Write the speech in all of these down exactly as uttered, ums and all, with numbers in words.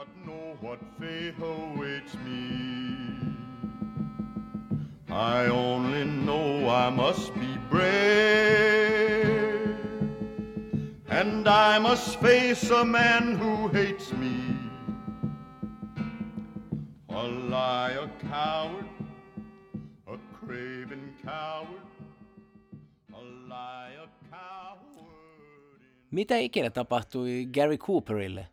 not know what fate awaits me. I only know I must be brave, and I must face a man who hates me. A liar, coward, a craven coward, a liar, coward. Mitä ikinä tapahtui Gary Cooperille?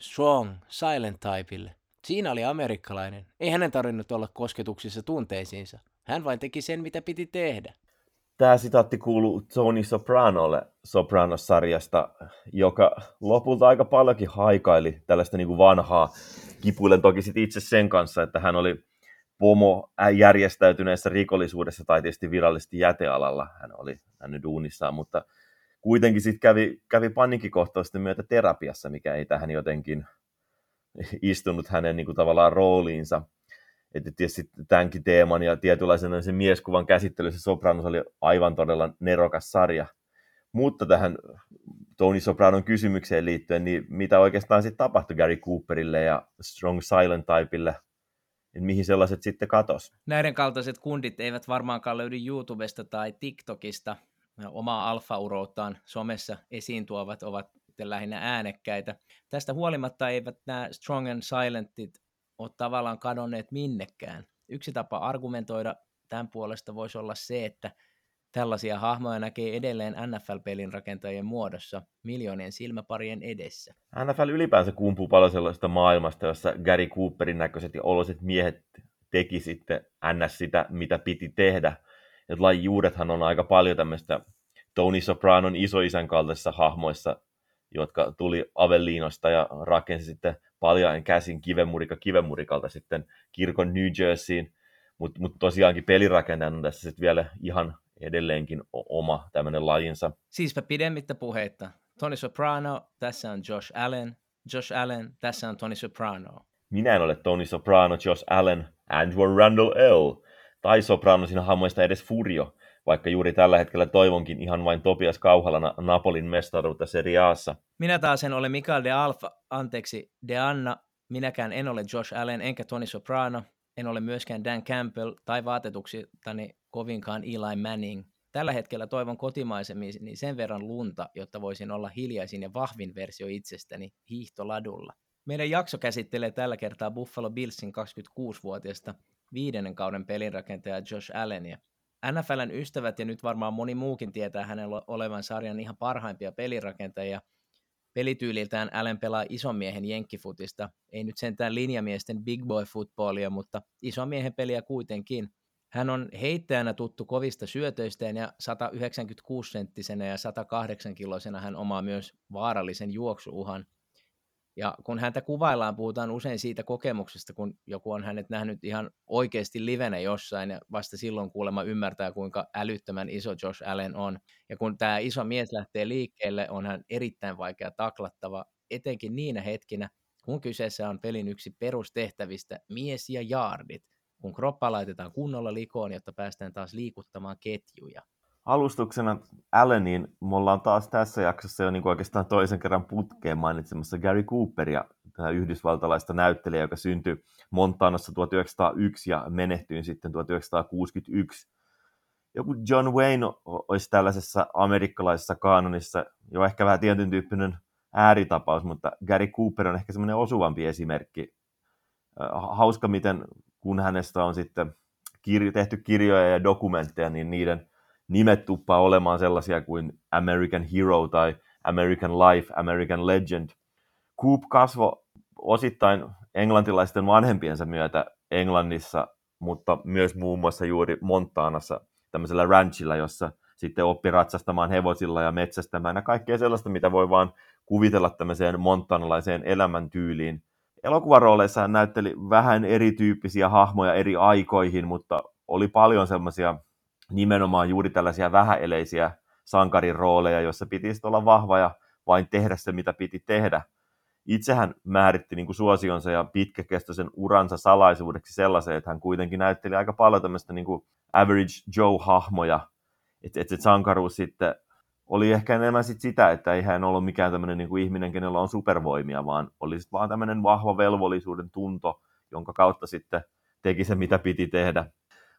Strong, silent typeille. Siinä oli amerikkalainen. Ei hänen tarvinnut olla kosketuksissa tunteisiinsa. Hän vain teki sen, mitä piti tehdä. Tämä sitaatti kuuluu Tony Sopranolle Sopranos-sarjasta, joka lopulta aika paljonkin haikaili tällaista niin kuin vanhaa. Kipuilen toki sit itse sen kanssa, että hän oli pomo järjestäytyneessä rikollisuudessa tai tietysti virallisesti jätealalla. Hän oli nyt duunissaan, mutta kuitenkin sit kävi, kävi paniikkikohtausten myötä terapiassa, mikä ei tähän jotenkin istunut hänen niin kuin tavallaan rooliinsa. Että tietysti tämänkin teeman ja tietynlaisen sen mieskuvan käsittelyssä Sopranos oli aivan todella nerokas sarja. Mutta tähän Tony Sopranon kysymykseen liittyen, niin mitä oikeastaan sitten tapahtui Gary Cooperille ja Strong Silent Typeille? Et mihin sellaiset sitten katosi? Näiden kaltaiset kundit eivät varmaankaan löydy YouTubesta tai TikTokista. Omaa alfa-urouttaan somessa esiin tuovat ovat lähinnä äänekkäitä. Tästä huolimatta eivät nämä Strong and Silentit ole tavallaan kadonneet minnekään. Yksi tapa argumentoida tämän puolesta voisi olla se, että tällaisia hahmoja näkee edelleen N F L-pelin rakentajien muodossa miljoonien silmäparien edessä. N F L ylipäänsä kumpuu paljon sellaista maailmasta, jossa Gary Cooperin näköiset ja oloiset miehet teki sitten ns. Sitä, mitä piti tehdä. Et lajin juurethan on aika paljon tämmöistä Tony Sopranon isoisän kaltaisissa hahmoissa, jotka tuli Avellinosta ja rakensi sitten paljain käsin kivenmurikka kivenmurikalta sitten kirkon New Jerseyin. Mutta mut tosiaankin pelirakentajan on tässä sitten vielä ihan edelleenkin oma tämmöinen lajinsa. Siispä pidemmittä puheitta. Tony Soprano, tässä on Josh Allen. Josh Allen, tässä on Tony Soprano. Minä en ole Tony Soprano, Josh Allen, Andrew Randall L. Tai Sopranosin hahmoista edes Furio, vaikka juuri tällä hetkellä toivonkin ihan vain Topias Kauhalana Napolin mestaruutta Serie A:ssa. Minä taas en ole Mikael de Alfa, anteeksi, de Anna. Minäkään en ole Josh Allen enkä Tony Soprano. En ole myöskään Dan Campbell tai vaatetuksitani kovinkaan Eli Manning. Tällä hetkellä toivon kotimaisemmin niin sen verran lunta, jotta voisin olla hiljaisin ja vahvin versio itsestäni hiihtoladulla. Meidän jakso käsittelee tällä kertaa Buffalo Billsin kaksikymmentäkuusivuotiaasta viidennen kauden pelinrakentaja Josh Allenia. N F L:n ystävät ja nyt varmaan moni muukin tietää hänen olevan sarjan ihan parhaimpia pelinrakentajia. Pelityyliltään Allen pelaa isomiehen jenkkifutista, ei nyt sentään linjamiesten big boy footballia, mutta isomiehen peliä kuitenkin. Hän on heittäjänä tuttu kovista syötöistään ja sata yhdeksänkymmentäkuusi senttisenä ja sata kahdeksan kiloisena hän omaa myös vaarallisen juoksuuhan. Ja kun häntä kuvaillaan, puhutaan usein siitä kokemuksesta, kun joku on hänet nähnyt ihan oikeasti livenä jossain ja vasta silloin kuulemma ymmärtää, kuinka älyttömän iso Josh Allen on. Ja kun tämä iso mies lähtee liikkeelle, on hän erittäin vaikea taklattava, etenkin niinä hetkinä, kun kyseessä on pelin yksi perustehtävistä mies ja jaardit, kun kroppa laitetaan kunnolla likoon, jotta päästään taas liikuttamaan ketjuja. Alustuksena Alleniin me ollaan taas tässä jaksossa jo niin kuin oikeastaan toisen kerran putkeen mainitsemassa Gary Cooperia, tämä yhdysvaltalaista näyttelijä, joka syntyi Montanassa tuhatyhdeksänsataayksi ja menehtyi sitten tuhatyhdeksänsataakuusikymmentäyksi. Joku John Wayne olisi tällaisessa amerikkalaisessa kaanonissa jo ehkä vähän tietyn tyyppinen ääritapaus, mutta Gary Cooper on ehkä semmoinen osuvampi esimerkki. Hauska, miten kun hänestä on sitten tehty kirjoja ja dokumentteja, niin niiden nimet tuppaa olemaan sellaisia kuin American Hero tai American Life, American Legend. Coop kasvoi osittain englantilaisten vanhempiensa myötä Englannissa, mutta myös muun muassa juuri Montanassa tämmöisellä ranchilla, jossa sitten oppi ratsastamaan hevosilla ja metsästämään ja kaikkea sellaista, mitä voi vaan kuvitella tämmöiseen montanalaiseen elämäntyyliin. Elokuvarooleissa hän näytteli vähän erityyppisiä hahmoja eri aikoihin, mutta oli paljon sellaisia nimenomaan juuri tällaisia vähäeleisiä sankarin rooleja, joissa piti olla vahva ja vain tehdä se, mitä piti tehdä. Itsehän määritti niin kuin suosionsa ja pitkäkestoisen uransa salaisuudeksi sellaisen, että hän kuitenkin näytteli aika paljon tämmöistä niin kuin average Joe-hahmoja. Että et se sankaruus sitten oli ehkä enemmän sit sitä, että ei hän ollut mikään tämmöinen niin kuin ihminen, kenellä on supervoimia, vaan oli sit vaan tämmöinen vahva velvollisuuden tunto, jonka kautta sitten teki se, mitä piti tehdä.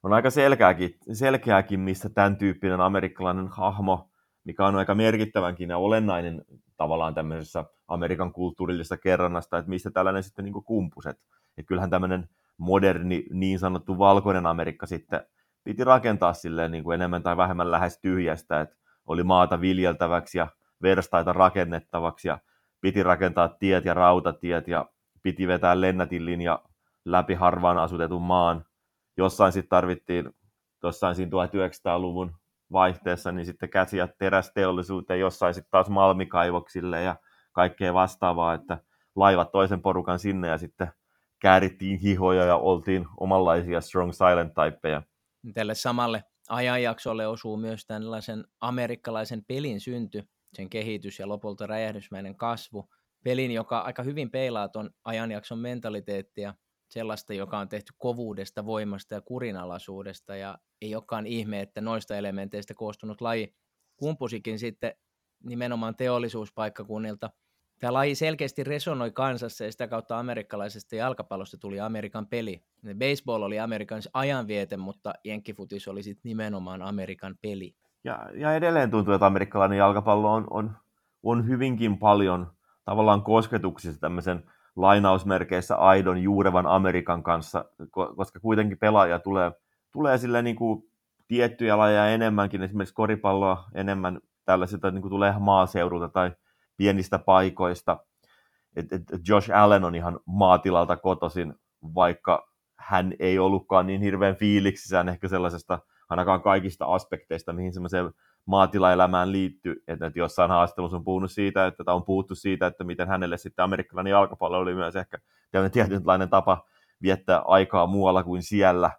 On aika selkeäkin, selkeäkin missä tämän tyyppinen amerikkalainen hahmo, mikä on aika merkittävänkin ja olennainen tavallaan tämmöisessä Amerikan kulttuurillisessa kerrannasta, että mistä tällainen sitten niin kuin kumpuset. Että kyllähän tämmöinen moderni, niin sanottu valkoinen Amerikka sitten piti rakentaa silleen niin kuin enemmän tai vähemmän lähes tyhjästä, että oli maata viljeltäväksi ja verstaita rakennettavaksi ja piti rakentaa tiet ja rautatiet ja piti vetää lennätin linja läpi harvaan asutetun maan. Jossain sitten tarvittiin, jossain siinä tuhatyhdeksänsataaluvun vaihteessa, niin sitten käsi- ja terästeollisuuteen, jossain sitten taas malmikaivoksille ja kaikkea vastaavaa, että laivat toisen porukan sinne ja sitten käärittiin hihoja ja oltiin omanlaisia strong silent typeja. Tälle samalle ajanjaksolle osuu myös tällaisen amerikkalaisen pelin synty, sen kehitys ja lopulta räjähdysmäinen kasvu. Pelin, joka aika hyvin peilaa ton ajanjakson mentaliteettia, sellaista, joka on tehty kovuudesta, voimasta ja kurinalaisuudesta, ja ei olekaan ihme, että noista elementeistä koostunut laji kumpusikin sitten nimenomaan teollisuuspaikkakunnilta. Tämä laji selkeästi resonoi kansassa, ja sitä kautta amerikkalaisesta jalkapallosta tuli Amerikan peli. Baseball oli Amerikan ajanviete, mutta jenkkifutis oli sitten nimenomaan Amerikan peli. Ja, ja edelleen tuntuu, että amerikkalainen jalkapallo on, on, on hyvinkin paljon tavallaan kosketuksissa tämmöisen lainausmerkeissä aidon juurevan Amerikan kanssa, koska kuitenkin pelaaja tulee, tulee sille niin kuin tiettyjä lajeja enemmänkin, esimerkiksi koripalloa enemmän tällaisilta, niin kuin tulee ihan maaseudulta tai pienistä paikoista. Et, et Josh Allen on ihan maatilalta kotoisin, vaikka hän ei ollutkaan niin hirveän fiiliksissään ehkä sellaisesta, ainakaan kaikista aspekteista, mihin semmoiseen maatilaelämään liittyy, että jossain haastattelussa on puhunut siitä, että on puhuttu siitä, että miten hänelle sitten amerikkalainen jalkapallo oli myös ehkä tietynlainen tapa viettää aikaa muualla kuin siellä.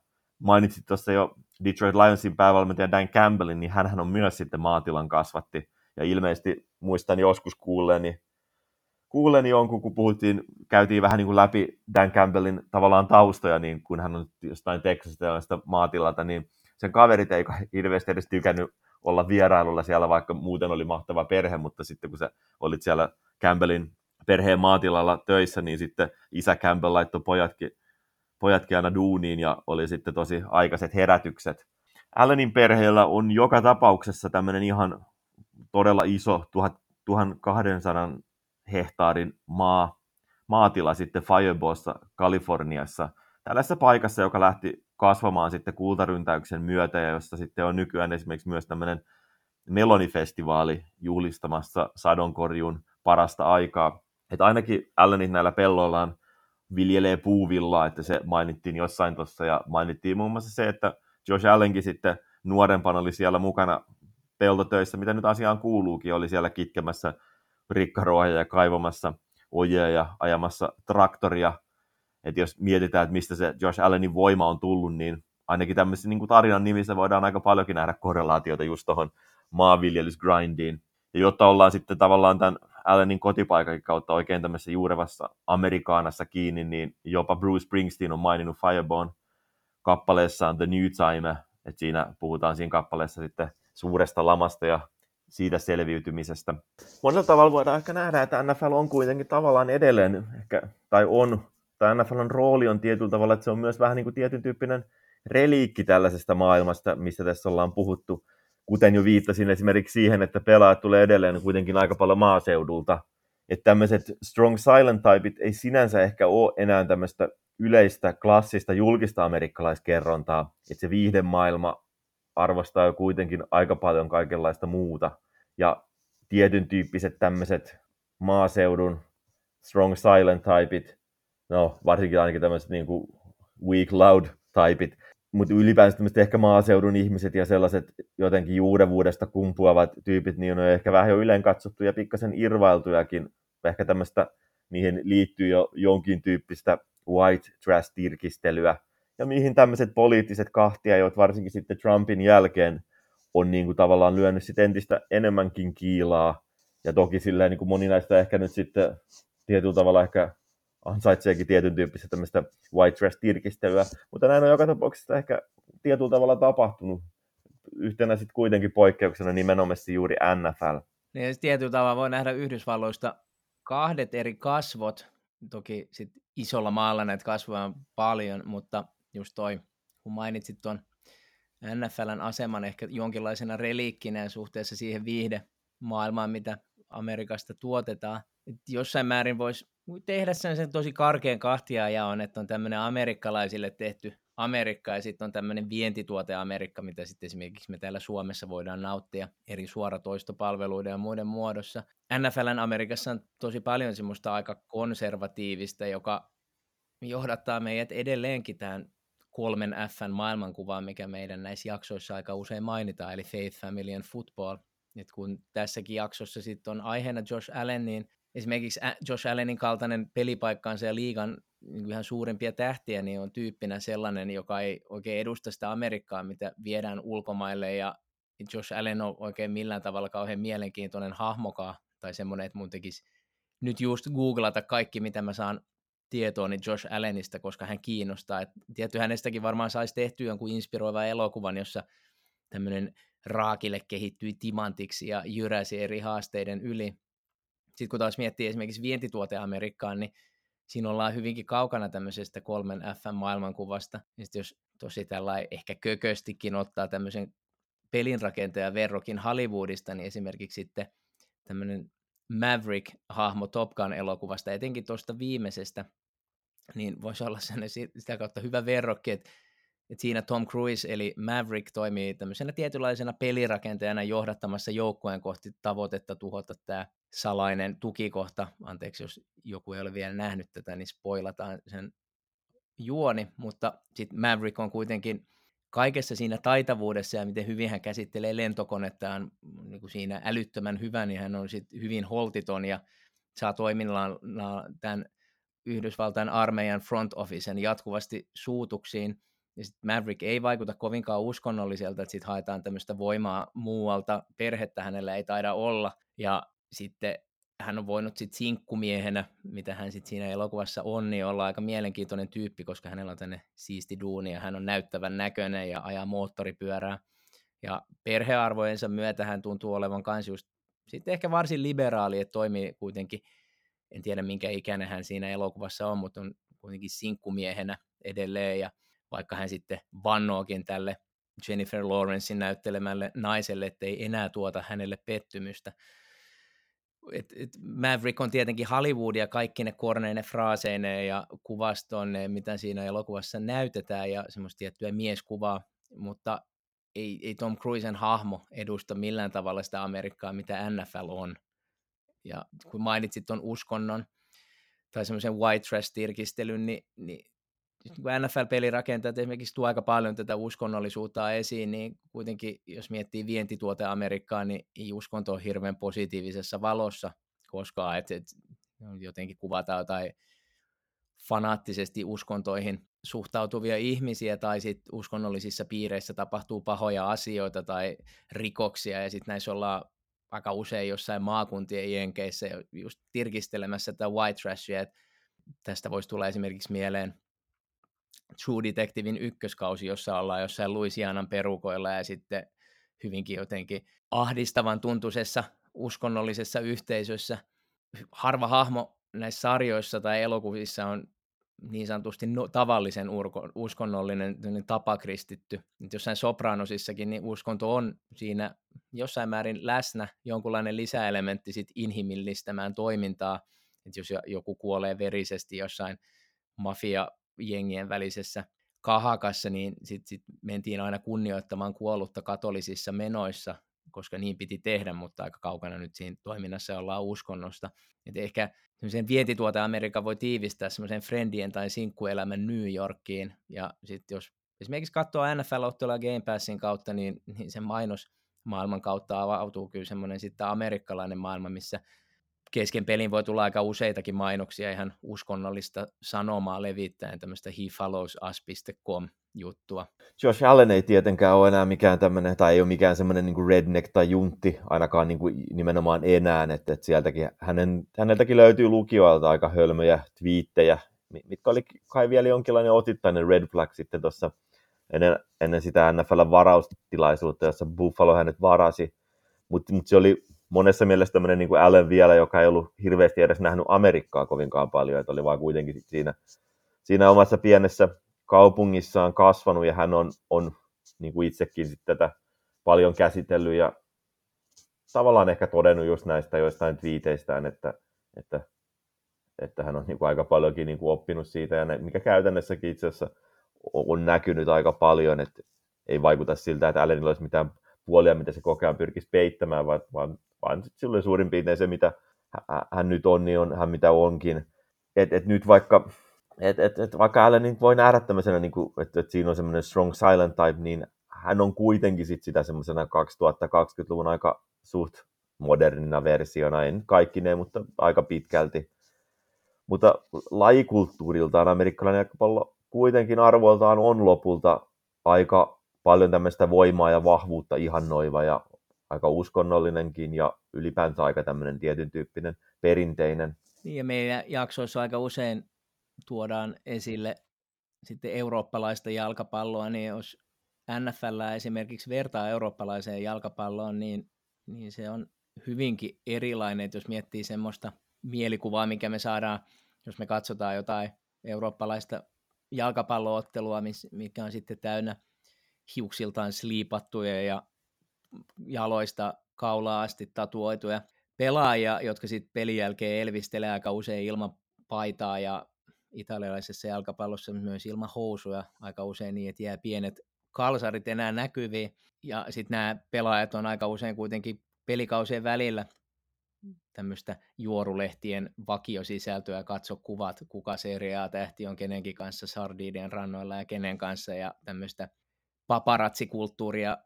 Mainitsit tuossa jo Detroit Lionsin päävalmentaja Dan Campbellin, niin hänhän on myös sitten maatilan kasvatti. Ja ilmeisesti muistan joskus kuulleeni, kuulleeni jonkun, kun puhuttiin, käytiin vähän niin kuin läpi Dan Campbellin tavallaan taustoja, niin kun hän on jostain Texasista ja maatilalta, niin sen kaverit ei hirveästi edes tykännyt olla vierailulla siellä, vaikka muuten oli mahtava perhe, mutta sitten kun sä olit siellä Campbellin perheen maatilalla töissä, niin sitten isä Campbell laittoi pojatkin, pojatkin aina duuniin ja oli sitten tosi aikaiset herätykset. Allenin perheellä on joka tapauksessa tämmöinen ihan todella iso tuhat kaksisataa hehtaarin maa, maatila sitten Fireballissa Kaliforniassa, tällaisessa paikassa, joka lähti kasvamaan sitten kultaryntäyksen myötä, ja jossa sitten on nykyään esimerkiksi myös tämmöinen melonifestivaali juhlistamassa sadonkorjuun parasta aikaa. Että ainakin Allenit näillä pelloillaan viljelee puuvillaa, että se mainittiin jossain tuossa, ja mainittiin muun muassa se, että Josh Allenkin sitten nuorempana oli siellä mukana peltotöissä, mitä nyt asiaan kuuluukin, oli siellä kitkemässä rikkaruohoja ja kaivamassa ojia ja ajamassa traktoria. Että jos mietitään, että mistä se Josh Allenin voima on tullut, niin ainakin tämmöisen niin kuin tarinan nimissä voidaan aika paljonkin nähdä korrelaatiota just tuohon maanviljelysgrindiin. Ja jotta ollaan sitten tavallaan tämän Allenin kotipaikan kautta oikein tämmöisessä juurevassa Amerikaanassa kiinni, niin jopa Bruce Springsteen on maininnut Firebawn kappaleessaan The New Timer. Että siinä puhutaan siinä kappaleessa sitten suuresta lamasta ja siitä selviytymisestä. Monella tavalla voidaan ehkä nähdä, että N F L on kuitenkin tavallaan edelleen, ehkä, tai on, tai N F L:n rooli on tietyllä tavalla, että se on myös vähän niin kuin tietyn tyyppinen reliikki tällaisesta maailmasta, mistä tässä ollaan puhuttu. Kuten jo viittasin esimerkiksi siihen, että pelaajat tulee edelleen kuitenkin aika paljon maaseudulta. Että tämmöiset strong silent typeit ei sinänsä ehkä ole enää tämmöistä yleistä, klassista, julkista amerikkalaiskerrontaa. Että se viihdemaailma arvostaa jo kuitenkin aika paljon kaikenlaista muuta. Ja tietyn tyyppiset tämmöiset maaseudun strong silent typeit, no, varsinkin ainakin tämmöiset niin kuin weak loud typeit, mutta ylipäänsä tämmöiset ehkä maaseudun ihmiset ja sellaiset jotenkin juurevuudesta kumpuavat tyypit, niin on ehkä vähän jo yleen katsottu ja pikkasen irvailtujakin. Ehkä tämmöistä, mihin liittyy jo jonkin tyyppistä white trash-tirkistelyä ja mihin tämmöiset poliittiset kahtiajot, varsinkin sitten Trumpin jälkeen, on niin kuin tavallaan lyönyt sitten entistä enemmänkin kiilaa. Ja toki silleen niin kuin moni näistä ehkä nyt sitten tietyllä tavalla ehkä ansaitseekin tietyn tyyppistä tämmöistä white trash-tirkistelyä, mutta näin on joka tapauksessa ehkä tietyllä tavalla tapahtunut yhtenä sitten kuitenkin poikkeuksena nimenomaisesti juuri N F L. Niin, tietyllä tavalla voi nähdä Yhdysvalloista kahdet eri kasvot. Toki sit isolla maalla näitä kasvoja on paljon, mutta just toi, kun mainitsit tuon N F L:n aseman ehkä jonkinlaisena reliikkinä suhteessa siihen viihdemaailmaan, mitä Amerikasta tuotetaan. Et jossain määrin voisi tehdä sen tosi karkean kahtiajaon, että on tämmöinen amerikkalaisille tehty Amerikka ja sitten on tämmöinen vientituote Amerikka, mitä sitten esimerkiksi me täällä Suomessa voidaan nauttia eri suoratoistopalveluiden ja muiden muodossa. N F L:n Amerikassa on tosi paljon semmoista aika konservatiivista, joka johdattaa meidät edelleenkin tähän kolmen F:n maailmankuvaan, mikä meidän näissä jaksoissa aika usein mainitaan, eli Faith, Family and Football. Et kun tässäkin jaksossa sitten on aiheena Josh Allen, niin esimerkiksi Josh Allenin kaltainen pelipaikkaansa ja liigan ihan suurimpia tähtiä, niin on tyyppinä sellainen, joka ei oikein edusta sitä Amerikkaa, mitä viedään ulkomaille, ja Josh Allen on oikein millään tavalla kauhean mielenkiintoinen hahmokaa, tai semmoinen, että mun tekisi nyt just googlata kaikki, mitä mä saan tietooni Josh Allenista, koska hän kiinnostaa. Et tietty hänestäkin varmaan saisi tehtyä jonkun inspiroivan elokuvan, jossa tämmöinen raakille kehittyi timantiksi ja jyräsi eri haasteiden yli. Sitten kun taas miettii esimerkiksi vientituote Amerikkaan, niin siinä ollaan hyvinkin kaukana tämmöisestä kolmen F M-maailmankuvasta. Ja sitten jos tosi tällainen ehkä kököstikin ottaa tämmöisen pelinrakentajan verrokin Hollywoodista, niin esimerkiksi sitten tämmöinen Maverick-hahmo Top Gun-elokuvasta, etenkin tuosta viimeisestä, niin voisi olla sitä kautta hyvä verrokki, että et siinä Tom Cruise eli Maverick toimii tämmöisenä tietynlaisena pelirakentajana johdattamassa joukkueen kohti tavoitetta tuhota tämä salainen tukikohta. Anteeksi, jos joku ei ole vielä nähnyt tätä, niin spoilataan sen juoni, mutta sitten Maverick on kuitenkin kaikessa siinä taitavuudessa ja miten hyvin hän käsittelee lentokonettaan niin siinä älyttömän hyvän, niin hän on sitten hyvin holtiton ja saa toimillaan tämän Yhdysvaltain armeijan front officen jatkuvasti suutuksiin. Ja sitten Maverick ei vaikuta kovinkaan uskonnolliselta, että sitten haetaan tämmöistä voimaa muualta, perhettä hänellä ei taida olla, ja sitten hän on voinut sitten sinkkumiehenä, mitä hän sitten siinä elokuvassa on, niin olla aika mielenkiintoinen tyyppi, koska hänellä on tänne siisti duuni, ja hän on näyttävän näköinen ja ajaa moottoripyörää, ja perhearvojensa myötä hän tuntuu olevan kans just sitten ehkä varsin liberaali, että toimii kuitenkin, en tiedä minkä ikäinen hän siinä elokuvassa on, mutta on kuitenkin sinkkumiehenä edelleen, ja vaikka hän sitten vannookin tälle Jennifer Lawrencein näyttelemälle naiselle, ettei enää tuota hänelle pettymystä. Et, et Maverick on tietenkin Hollywoodia kaikki ne korneine fraaseineen ja kuvastoneen, mitä siinä elokuvassa näytetään ja semmoista tiettyä mieskuvaa, mutta ei, ei Tom Cruisen hahmo edusta millään tavalla sitä Amerikkaa, mitä N F L on. Ja kun mainitsit ton uskonnon tai semmoisen white trash-tirkistelyn, niin, niin N F L-pelirakentajat esimerkiksi tuo aika paljon tätä uskonnollisuutta esiin, niin kuitenkin jos miettii vientituote Amerikkaan, niin ei uskonto ole hirveän positiivisessa valossa koskaan, että et, jotenkin kuvataan jotain fanaattisesti uskontoihin suhtautuvia ihmisiä tai sitten uskonnollisissa piireissä tapahtuu pahoja asioita tai rikoksia ja sitten näissä ollaan aika usein jossain maakuntien jenkeissä just tirkistelemässä tätä white trashia, että tästä voisi tulla esimerkiksi mieleen True Detectivin ykköskausi, jossa ollaan jossain Louisianan perukoilla ja sitten hyvinkin jotenkin ahdistavan tuntuisessa uskonnollisessa yhteisössä. Harva hahmo näissä sarjoissa tai elokuvissa on niin sanotusti no, tavallisen urko, uskonnollinen tapakristitty. Nyt jossain Sopranosissakin niin uskonto on siinä jossain määrin läsnä jonkunlainen lisäelementti sit inhimillistämään toimintaa. Et jos joku kuolee verisesti jossain mafia jengien välisessä kahakassa, niin sitten sit mentiin aina kunnioittamaan kuollutta katolisissa menoissa, koska niin piti tehdä, mutta aika kaukana nyt siinä toiminnassa ollaan uskonnosta. Et ehkä semmoisen vientituote Amerikan voi tiivistää semmoisen friendien tai sinkkuelämän New Yorkiin, ja sitten jos esimerkiksi katsoo N F L-ottelua Game Passin kautta, niin, niin sen mainosmaailman kautta avautuu kyllä semmoinen sitten amerikkalainen maailma, missä kesken pelin voi tulla aika useitakin mainoksia ihan uskonnollista sanomaa levittäen tämmöistä he follows us dot com-juttua. Josh Allen ei tietenkään ole enää mikään tämmöinen, tai ei ole mikään semmoinen niin kuin redneck tai juntti, ainakaan niin kuin nimenomaan enää, että et sieltäkin hänen, häneltäkin löytyy lukijoilta aika hölmöjä twiittejä, mitkä oli kai vielä jonkinlainen osittainen red flag sitten tuossa ennen, ennen sitä N F L:n varaustilaisuutta, jossa Buffalo hänet varasi. Mutta mut se oli monessa mielessä tämmöinen niin kuin Allen vielä, joka ei ollut hirveästi edes nähnyt Amerikkaa kovinkaan paljon, että oli vaan kuitenkin siinä, siinä omassa pienessä kaupungissaan kasvanut, ja hän on, on niin kuin itsekin sit tätä paljon käsitellyt ja tavallaan ehkä todennut just näistä joistain twiiteistään, että, että, että hän on niin kuin aika paljonkin niin kuin oppinut siitä, ja ne, mikä käytännössäkin itse asiassa on näkynyt aika paljon, että ei vaikuta siltä, että Allenilla olisi mitään puolia, mitä se koko ajan pyrkisi peittämään, vaan, vaan, vaan silloin suurin piirtein se, mitä hän nyt on, niin on hän mitä onkin. Et, et nyt vaikka, et, et, et vaikka Allen niin voi nähdä tämmöisenä, niin että et siinä on semmoinen strong silent type, niin hän on kuitenkin sit sitä semmoisena kaksituhattakaksikymmentäluvun aika suht modernina versiona, en kaikkineen, mutta aika pitkälti. Mutta lajikulttuuriltaan amerikkalainen jalkapallo kuitenkin arvoiltaan on lopulta aika paljon tämmöistä voimaa ja vahvuutta ihannoiva ja aika uskonnollinenkin ja ylipäänsä aika tämmöinen tietyn tyyppinen perinteinen. Ja meidän jaksoissa aika usein tuodaan esille sitten eurooppalaista jalkapalloa, niin jos N F L esimerkiksi vertaa eurooppalaiseen jalkapalloon, niin, niin se on hyvinkin erilainen, että jos miettii semmoista mielikuvaa, mikä me saadaan, jos me katsotaan jotain eurooppalaista jalkapalloottelua, mikä on sitten täynnä hiuksiltaan sliipattuja ja jaloista kaulaa asti tatuoituja pelaajia, jotka sitten pelin jälkeen elvistelee aika usein ilman paitaa ja italialaisessa jalkapallossa myös ilman housuja aika usein niin, että jää pienet kalsarit enää näkyviin ja sitten nämä pelaajat on aika usein kuitenkin pelikausien välillä tämmöistä juorulehtien vakiosisältöä, katso kuvat, kuka Serie A-tähti on kenenkin kanssa Sardinien rannoilla ja kenen kanssa ja tämmöistä paparatsikulttuuria,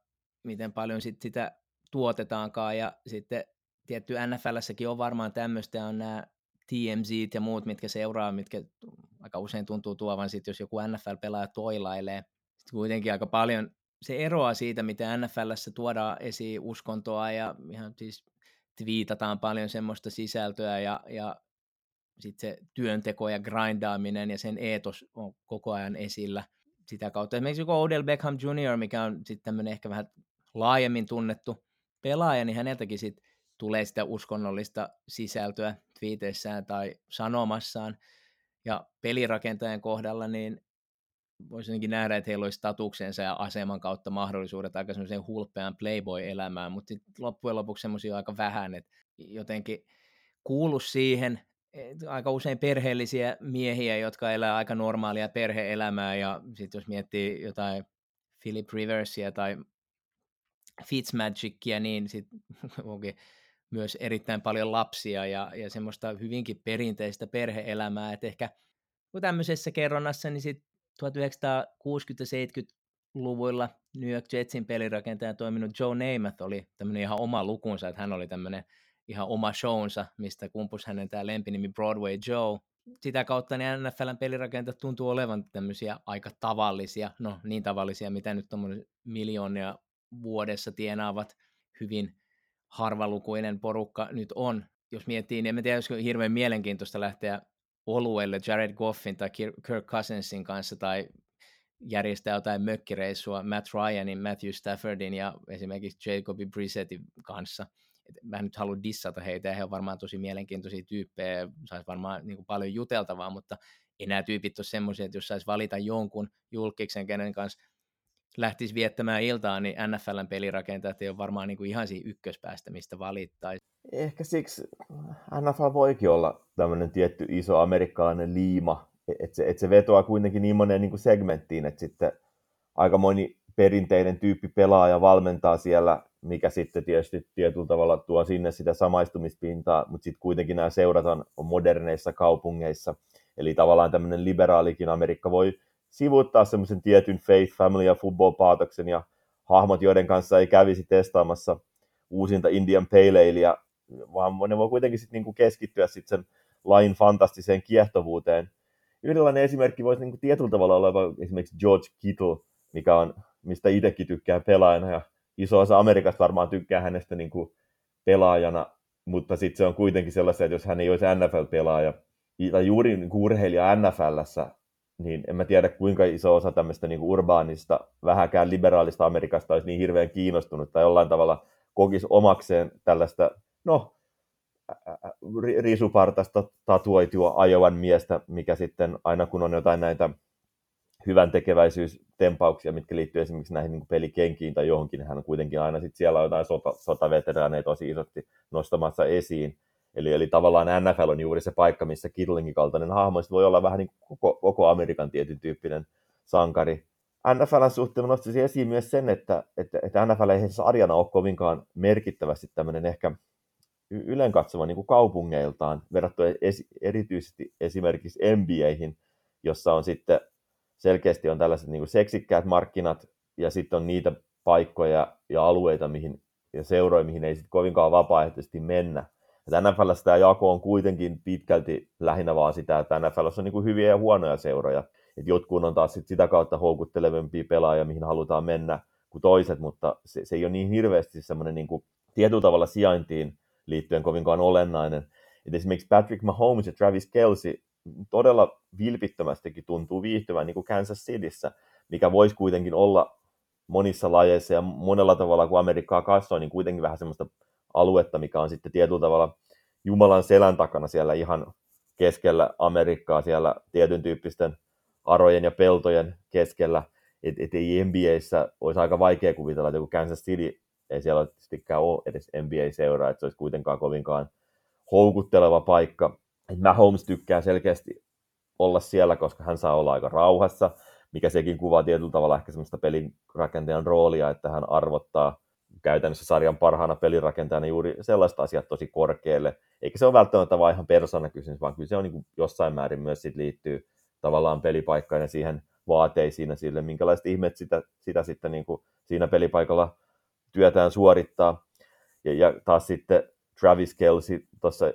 miten paljon sit sitä tuotetaankaan, ja sitten tietty N F L:ssäkin on varmaan tämmöistä, on nämä T M Z:t ja muut, mitkä seuraa, mitkä aika usein tuntuu tuovan sit, jos joku N F L-pelaaja toilailee. Sitten kuitenkin aika paljon se eroaa siitä, mitä N F L:ssä tuodaan esiin uskontoa, ja ihan siis twiitataan paljon semmoista sisältöä, ja, ja sitten se työnteko ja grindaaminen ja sen eetos on koko ajan esillä. Sitä kautta esimerkiksi joku Odell Beckham juniori, mikä on sitten tämmöinen ehkä vähän laajemmin tunnettu pelaaja, niin häneltäkin sitten tulee sitä uskonnollista sisältöä twiiteissään tai sanomassaan. Ja pelirakentajan kohdalla niin voisi jotenkin nähdä, että heillä olisi statuksensa ja aseman kautta mahdollisuudet aika semmoiseen hulppeaan playboy-elämään, mutta sitten loppujen lopuksi semmoisia aika vähän, että jotenkin kuulu siihen, aika usein perheellisiä miehiä, jotka elää aika normaalia perhe-elämää, ja sitten jos miettii jotain Philip Riversia tai Fitzmagicia, niin sitten onkin myös erittäin paljon lapsia ja, ja semmoista hyvinkin perinteistä perhe-elämää, että ehkä tämmöisessä kerronnassa, niin sitten kuusikymmentä-seitsemänkymmentäluvuilla New York Jetsin pelirakentaja toiminut Joe Namath oli tämmöinen ihan oma lukunsa, että hän oli tämmöinen ihan oma shownsa, mistä kumpus hänen tämä lempinimi Broadway Joe. Sitä kautta ne N F L:n pelirakentajat tuntuu olevan tämmöisiä aika tavallisia, no niin tavallisia, mitä nyt tuommoinen miljoonia vuodessa tienaavat hyvin harvalukuinen porukka nyt on. Jos miettii, niin en tiedä, olisiko hirveän mielenkiintoista lähteä oluelle Jared Goffin tai Kirk Cousinsin kanssa tai järjestää jotain mökkireissua Matt Ryanin, Matthew Staffordin ja esimerkiksi Jacoby Brissettin kanssa. Mä en nyt halua dissata heitä, ja he on varmaan tosi mielenkiintoisia tyyppejä, saisi varmaan niin kuin paljon juteltavaa, mutta ei nämä tyypit ole semmoisia, että jos saisi valita jonkun julkiksen, kenen kanssa lähtisi viettämään iltaa, niin N F L:n pelirakentajat ei ole varmaan niin kuin ihan siinä ykköspäästä, mistä valittaisi. Ehkä siksi N F L voikin olla tämmöinen tietty iso amerikkalainen liima, että se, et se vetoaa kuitenkin niin moneen niin kuin segmenttiin, että sitten aika moni perinteinen tyyppi pelaa ja valmentaa siellä, mikä sitten tietysti tietyllä tavalla tuo sinne sitä samaistumispintaa, mutta sitten kuitenkin nämä seurataan on moderneissa kaupungeissa. Eli tavallaan tämmöinen liberaalikin Amerikka voi sivuuttaa semmoisen tietyn faith, family ja football-paatoksen ja hahmot, joiden kanssa ei kävisi testaamassa uusinta Indian Pale Alea, vaan ne voi kuitenkin sit niinku keskittyä sit sen lain fantastiseen kiehtovuuteen. Yhdenlainen esimerkki voisi niinku tietyllä tavalla olla esimerkiksi George Kittle, mikä on, mistä itsekin tykkään pelaajana ja iso osa Amerikasta varmaan tykkää hänestä niin kuin pelaajana, mutta sitten se on kuitenkin sellaista, että jos hän ei olisi N F L-pelaaja, tai juuri niin urheilija N F L:ssä, niin en mä tiedä, kuinka iso osa tämmöistä niin kuin urbaanista, vähäkään liberaalista Amerikasta olisi niin hirveän kiinnostunut tai jollain tavalla kokisi omakseen tällaista, no, risupartaista tatuoitua Iowan miestä, mikä sitten aina kun on jotain näitä hyvän tekeväisyystempauksia, mitkä liittyy esimerkiksi näihin niin kuin pelikenkiin tai johonkin, hän on kuitenkin aina sitten siellä jotain sota, sotaveteraaneja tosi isosti nostamassa esiin. Eli, eli tavallaan N F L on juuri se paikka, missä Kittlingin kaltainen hahmo voi olla vähän niin kuin koko, koko Amerikan tietyn tyyppinen sankari. N F L:n suhteen nostaisin esiin myös sen, että, että, että N F L ei sarjana ole kovinkaan merkittävästi tämmöinen ehkä ylenkatsova niin kuin kaupungeiltaan, verrattuna esi- erityisesti esimerkiksi N B A:hin, jossa on sitten selkeästi on tällaiset niin kuin seksikkäät markkinat ja sitten on niitä paikkoja ja alueita mihin, ja seuroja, mihin ei sitten kovinkaan vapaaehtoisesti mennä. N F L:ssä tämä jako on kuitenkin pitkälti lähinnä vaan sitä, että N F L:ssä on niin kuin hyviä ja huonoja seuroja. Et jotkut on taas sit sitä kautta houkuttelevampia pelaajia, mihin halutaan mennä kuin toiset, mutta se, se ei ole niin hirveästi semmoinen niin kuin tietyllä tavalla sijaintiin liittyen kovinkaan olennainen. Et esimerkiksi Patrick Mahomes ja Travis Kelce todella vilpittömästikin tuntuu viihtyvän niin kuin Kansas Cityssä, mikä voisi kuitenkin olla monissa lajeissa ja monella tavalla, kun Amerikkaa katsoo, niin kuitenkin vähän semmoista aluetta, mikä on sitten tietyllä tavalla Jumalan selän takana siellä ihan keskellä Amerikkaa, siellä tietyn tyyppisten arojen ja peltojen keskellä, että et ei N B A:ssä olisi aika vaikea kuvitella, että joku Kansas City ei siellä tietystikään ole edes N B A-seuraa, että se olisi kuitenkaan kovinkaan houkutteleva paikka. Et Mahomes tykkää selkeästi olla siellä, koska hän saa olla aika rauhassa, mikä sekin kuvaa tietyllä tavalla ehkä semmoista pelin rakentajan roolia, että hän arvottaa käytännössä sarjan parhaana pelirakentajana juuri sellaista asiat tosi korkealle. Eikä se ole välttämättä vain ihan persoonakysymys, vaan kyllä se on niin kuin jossain määrin myös sit liittyy tavallaan pelipaikkaan ja siihen vaateisiin ja sille, minkälaiset ihmeet sitä, sitä sitten niin kuin siinä pelipaikalla työtään suorittaa. Ja, ja taas sitten Travis Kelce tuossa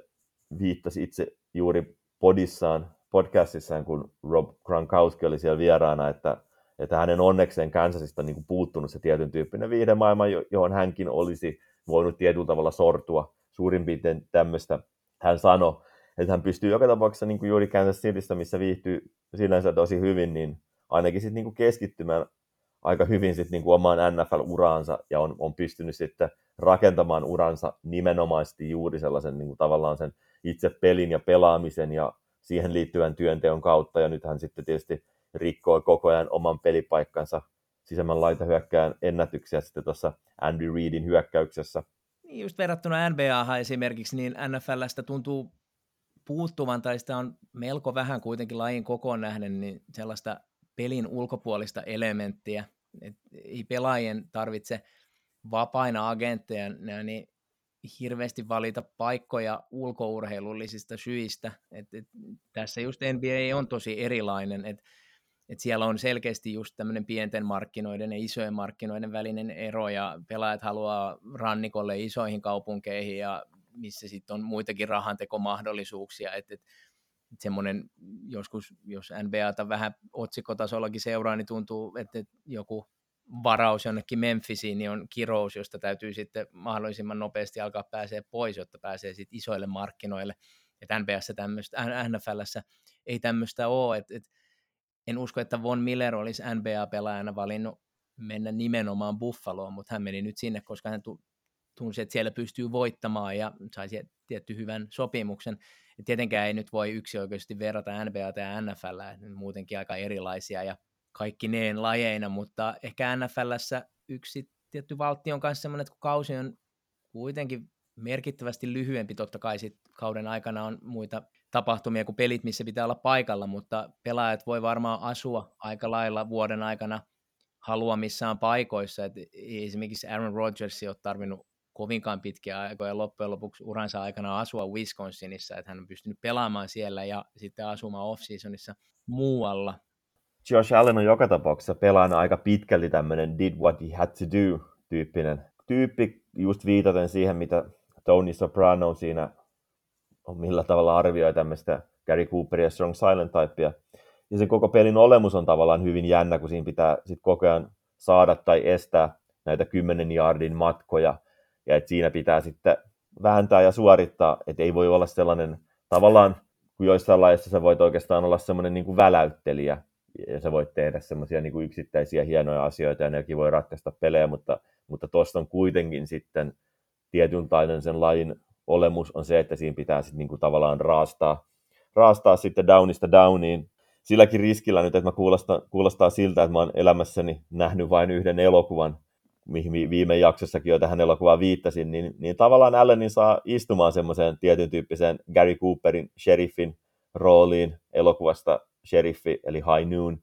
viittasi itse juuri podissaan, podcastissaan, kun Rob Gronkowski oli siellä vieraana, että että hänen onnekseen Kansasista on niin kuin puuttunut se tietyn tyyppinen viihdemaailma, johon hänkin olisi voinut tietyllä tavalla sortua. Suurin piirtein tämmöistä hän sanoi, että hän pystyy joka tapauksessa niin kuin juuri Kansas Citystä, missä viihtyy sinänsä tosi hyvin, niin ainakin sit niin kuin keskittymään aika hyvin sit niin kuin omaan N F L-uraansa ja on, on pystynyt sitten rakentamaan uransa nimenomaisesti juuri sellaisen niin kuin tavallaan sen itse pelin ja pelaamisen ja siihen liittyvän työnteon kautta, ja nyt hän sitten tietysti rikkoi koko ajan oman pelipaikkansa sisämmän laitahyökkääjän ennätyksiä sitten tuossa Andy Reidin hyökkäyksessä. Just verrattuna N B A:han esimerkiksi, niin N F L:stä tuntuu puuttuvan, tai sitä on melko vähän kuitenkin lajin kokoon nähden, niin sellaista pelin ulkopuolista elementtiä, että ei pelaajien tarvitse vapaina agentteja niin hirveästi valita paikkoja ulkourheilullisista syistä. Et, et, tässä just N B A on tosi erilainen, että Et siellä on selkeästi just tämmöinen pienten markkinoiden ja isojen markkinoiden välinen ero, ja pelaajat haluaa rannikolle isoihin kaupunkeihin, ja missä sitten on muitakin rahantekomahdollisuuksia. Et, et, et semmoinen joskus, jos N B A:ta vähän otsikkotasollakin seuraa, niin tuntuu, että et joku varaus jonnekin Memphisiin niin on kirous, josta täytyy sitten mahdollisimman nopeasti alkaa pääsee pois, jotta pääsee sitten isoille markkinoille. Että N B A:ssä tämmöistä, N F L:ssä ei tämmöistä ole, että et, en usko, että Von Miller olisi N B A-pelaajana valinnut mennä nimenomaan Buffaloon, mutta hän meni nyt sinne, koska hän tunsi, että siellä pystyy voittamaan ja sai tietty hyvän sopimuksen. Et tietenkään ei nyt voi yksioikoisesti verrata N B A:ta ja N F L:ää, ne on muutenkin aika erilaisia ja kaikki neen lajeina, mutta ehkä N F L:ssä yksi tietty valtti on myös sellainen, että kun kausi on kuitenkin merkittävästi lyhyempi, totta kai sit kauden aikana on muita tapahtumia kuin pelit, missä pitää olla paikalla, mutta pelaajat voi varmaan asua aika lailla vuoden aikana haluamissaan paikoissa. Et esimerkiksi Aaron Rodgers ei ole tarvinnut kovinkaan pitkiä aikoja loppujen lopuksi uransa aikana asua Wisconsinissa, että hän on pystynyt pelaamaan siellä ja sitten asumaan off-seasonissa muualla. Josh Allen on joka tapauksessa pelaana aika pitkälti tämmöinen did what he had to do -tyyppinen tyyppi, just viitaten siihen, mitä Tony Soprano siinä on, millä tavalla arvioi tämmöistä Gary Cooperia, strong silent typea. Ja sen koko pelin olemus on tavallaan hyvin jännä, kun siinä pitää sit koko ajan saada tai estää näitä kymmenen jardin matkoja. Ja et siinä pitää sitten vääntää ja suorittaa, että ei voi olla sellainen tavallaan, kun joissain lajeissa sä voit oikeastaan olla semmoinen niin kuin väläyttelijä, ja sä voit tehdä semmoisia niin kuin yksittäisiä hienoja asioita, ja nekin voi ratkaista pelejä, mutta mutta tuosta on kuitenkin sitten tietynlainen sen lajin olemus on se, että siinä pitää sitten niin kuin tavallaan raastaa, raastaa sitten downista downiin. Silläkin riskillä nyt, että mä kuulostaa, kuulostaa siltä, että mä oon elämässäni nähnyt vain yhden elokuvan, mihin viime jaksossakin jo tähän elokuvaan viittasin, niin, niin tavallaan Allenin saa istumaan semmoiseen tietyn tyyppiseen Gary Cooperin sheriffin rooliin elokuvasta Sheriffi, eli High Noon,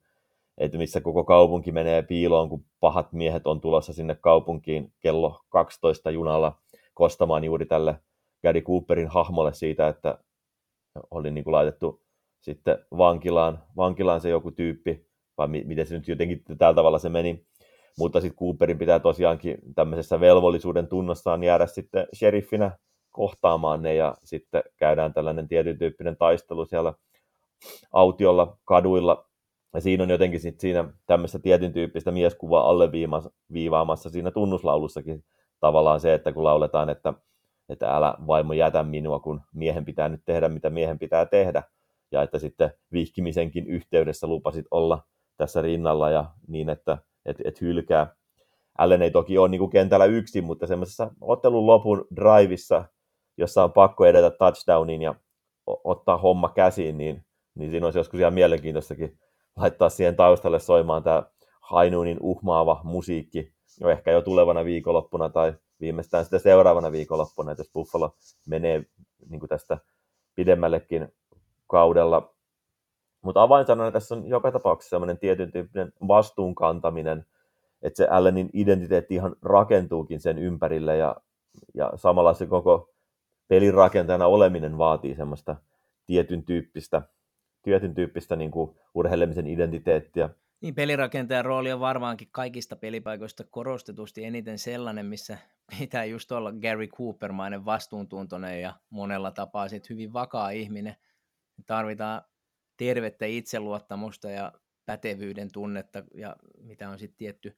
että missä koko kaupunki menee piiloon, kun pahat miehet on tulossa sinne kaupunkiin kello kaksitoista junalla kostamaan juuri tälle Gary Cooperin hahmolle siitä, että oli niin kuin laitettu sitten vankilaan, vankilaan se joku tyyppi, vai miten se nyt jotenkin tällä tavalla se meni. Mutta sitten Cooperin pitää tosiaankin tämmöisessä velvollisuuden tunnossaan jäädä sitten sheriffinä kohtaamaan ne, ja sitten käydään tällainen tietyn tyyppinen taistelu siellä autiolla, kaduilla. Ja siinä on jotenkin sitten siinä tämmöistä tietyn tyyppistä mieskuvaa alleviivaamassa siinä tunnuslaulussakin tavallaan se, että kun lauletaan, että, että älä vaimo jätä minua, kun miehen pitää nyt tehdä, mitä miehen pitää tehdä. Ja että sitten vihkimisenkin yhteydessä lupasit olla tässä rinnalla ja niin, että et, et hylkää. Allen ei toki ole niin kuin kentällä yksin, mutta semmoisessa ottelun lopun drivissa, jossa on pakko edetä touchdowniin ja ottaa homma käsiin, niin, niin siinä olisi joskus ihan mielenkiintoistakin laittaa siihen taustalle soimaan tämä High Noonin uhmaava musiikki jo ehkä jo tulevana viikonloppuna tai viimeistään sitä seuraavana viikonloppuna, että jos Buffalo menee niin kuin tästä pidemmällekin kaudella. Mutta avainsanana tässä on joka tapauksessa sellainen tietyn tyyppinen vastuunkantaminen, että se Allenin identiteetti ihan rakentuukin sen ympärille, ja, ja samalla se koko pelin rakentajana oleminen vaatii semmoista tietyn tyyppistä, tietyn tyyppistä niin kuin urheilemisen identiteettiä. Niin, pelirakentajan rooli on varmaankin kaikista pelipaikoista korostetusti eniten sellainen, missä pitää just olla Gary Cooper-mainen vastuuntuntoinen ja monella tapaa sit hyvin vakaa ihminen. Tarvitaan tervettä itseluottamusta ja pätevyyden tunnetta, ja mitä on sitten tietty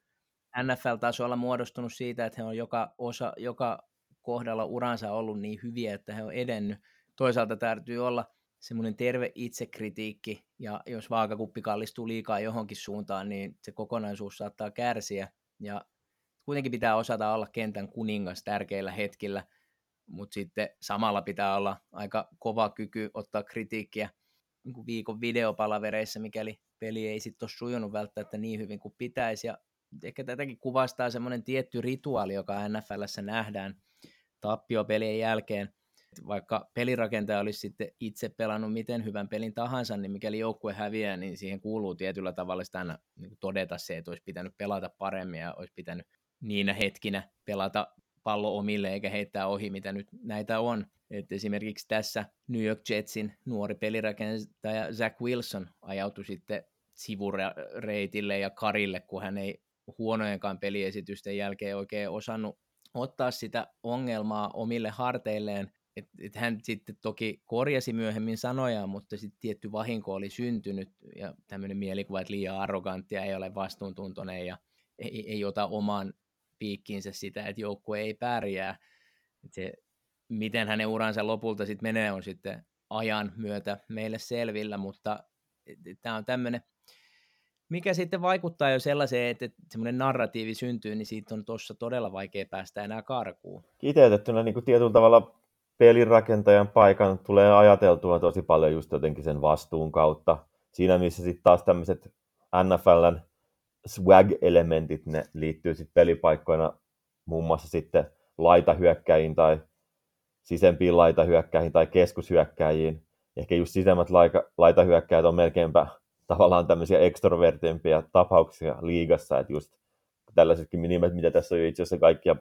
N F L-tasolla muodostunut siitä, että he on joka, osa, joka kohdalla uransa ollut niin hyviä, että he on edennyt. Toisaalta täytyy olla semmoinen terve itsekritiikki, ja jos vaakakuppi kallistuu liikaa johonkin suuntaan, niin se kokonaisuus saattaa kärsiä, ja kuitenkin pitää osata olla kentän kuningas tärkeillä hetkillä, mutta sitten samalla pitää olla aika kova kyky ottaa kritiikkiä niin viikon videopalavereissa, mikäli peli ei sitten ole sujunut välttämättä niin hyvin kuin pitäisi, ja ehkä tätäkin kuvastaa semmoinen tietty rituaali, joka N F L:ssä nähdään tappiopelien jälkeen. Vaikka pelirakentaja olisi sitten itse pelannut miten hyvän pelin tahansa, niin mikäli joukkue häviää, niin siihen kuuluu tietyllä tavalla sitä aina todeta se, että olisi pitänyt pelata paremmin ja olisi pitänyt niinä hetkinä pelata pallo omille eikä heittää ohi, mitä nyt näitä on. Et esimerkiksi tässä New York Jetsin nuori pelirakentaja Zach Wilson ajautui sitten sivureitille ja karille, kun hän ei huonojenkaan peliesitysten jälkeen oikein osannut ottaa sitä ongelmaa omille harteilleen. Et, et hän sitten toki korjasi myöhemmin sanojaan, mutta sitten tietty vahinko oli syntynyt, ja tämmöinen mielikuva, että liian arroganttia, ei ole vastuuntuntoinen ja ei, ei ota omaan piikkiinsä sitä, että joukkue ei pärjää. Et se, miten hänen uransa lopulta sitten menee, on sitten ajan myötä meille selvillä, mutta tämä on tämmöinen, mikä sitten vaikuttaa jo sellaiseen, että semmoinen narratiivi syntyy, niin siitä on tuossa todella vaikea päästä enää karkuun. Kiteytettynä niin kuin tietyllä tavalla pelirakentajan paikan tulee ajateltua tosi paljon just jotenkin sen vastuun kautta. Siinä missä sitten taas tämmöiset N F L:n swag-elementit, ne liittyy sitten pelipaikkoina muun muassa sitten laitahyökkäjiin tai sisempiin laitahyökkäjiin tai keskushyökkäjiin. Ehkä just sisemmät laitahyökkäjät on melkeinpä tavallaan tämmöisiä ekstrovertimpia tapauksia liigassa, että just tällaisetkin nimet, mitä tässä on jo itse asiassa kaikkia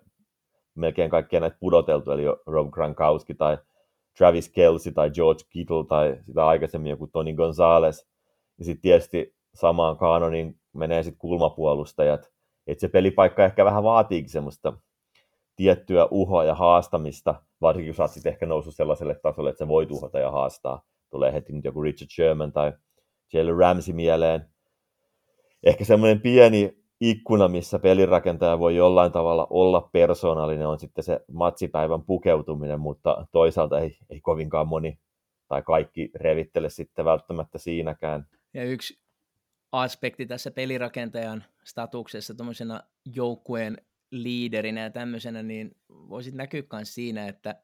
melkein kaikkia näitä pudoteltu, eli Rob Gronkowski tai Travis Kelce tai George Kittle tai sitä aikaisemmin joku Tony Gonzalez. Ja sitten tietysti samaan kaanoniin menee sitten kulmapuolustajat. Että se pelipaikka ehkä vähän vaatiikin semmoista tiettyä uhoa ja haastamista, varsinkin jos olet sitten ehkä noussut sellaiselle tasolle, että sä voit uhota ja haastaa. Tulee heti nyt joku Richard Sherman tai Jalen Ramsey mieleen. Ehkä semmoinen pieni ikkuna, missä pelirakentaja voi jollain tavalla olla persoonallinen, on sitten se matsipäivän pukeutuminen, mutta toisaalta ei, ei kovinkaan moni tai kaikki revittele sitten välttämättä siinäkään. Ja yksi aspekti tässä pelirakentajan statuksessa tuommoisena joukkueen liiderinä ja tämmöisenä, niin voisit näkyä myös siinä, että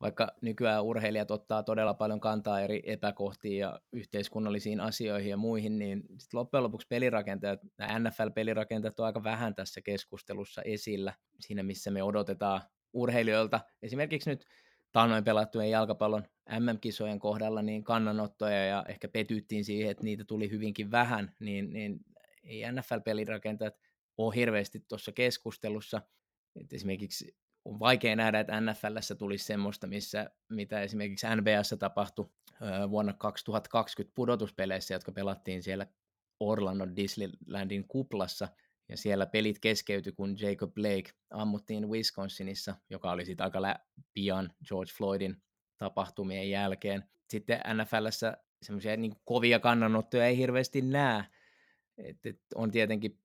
vaikka nykyään urheilijat ottaa todella paljon kantaa eri epäkohtiin ja yhteiskunnallisiin asioihin ja muihin, niin sit loppujen lopuksi pelirakentajat, nämä N F L-pelirakentajat on aika vähän tässä keskustelussa esillä, siinä missä me odotetaan urheilijoilta. Esimerkiksi nyt taannoin pelattujen jalkapallon M M-kisojen kohdalla niin kannanottoja ja ehkä petyttiin siihen, että niitä tuli hyvinkin vähän, niin, niin ei N F L-pelirakentajat ole hirveästi tuossa keskustelussa. Et esimerkiksi on vaikea nähdä, että N F L:ssä tulisi semmoista, missä, mitä esimerkiksi N B A:ssä tapahtui vuonna kaksituhattakaksikymmentä pudotuspeleissä, jotka pelattiin siellä Orlando Disneylandin kuplassa, ja siellä pelit keskeytyi, kun Jacob Blake ammuttiin Wisconsinissa, joka oli sitten aika lä- pian George Floydin tapahtumien jälkeen. Sitten N F L:ssä semmoisia niin kovia kannanottoja ei hirveästi näe. Et, et on tietenkin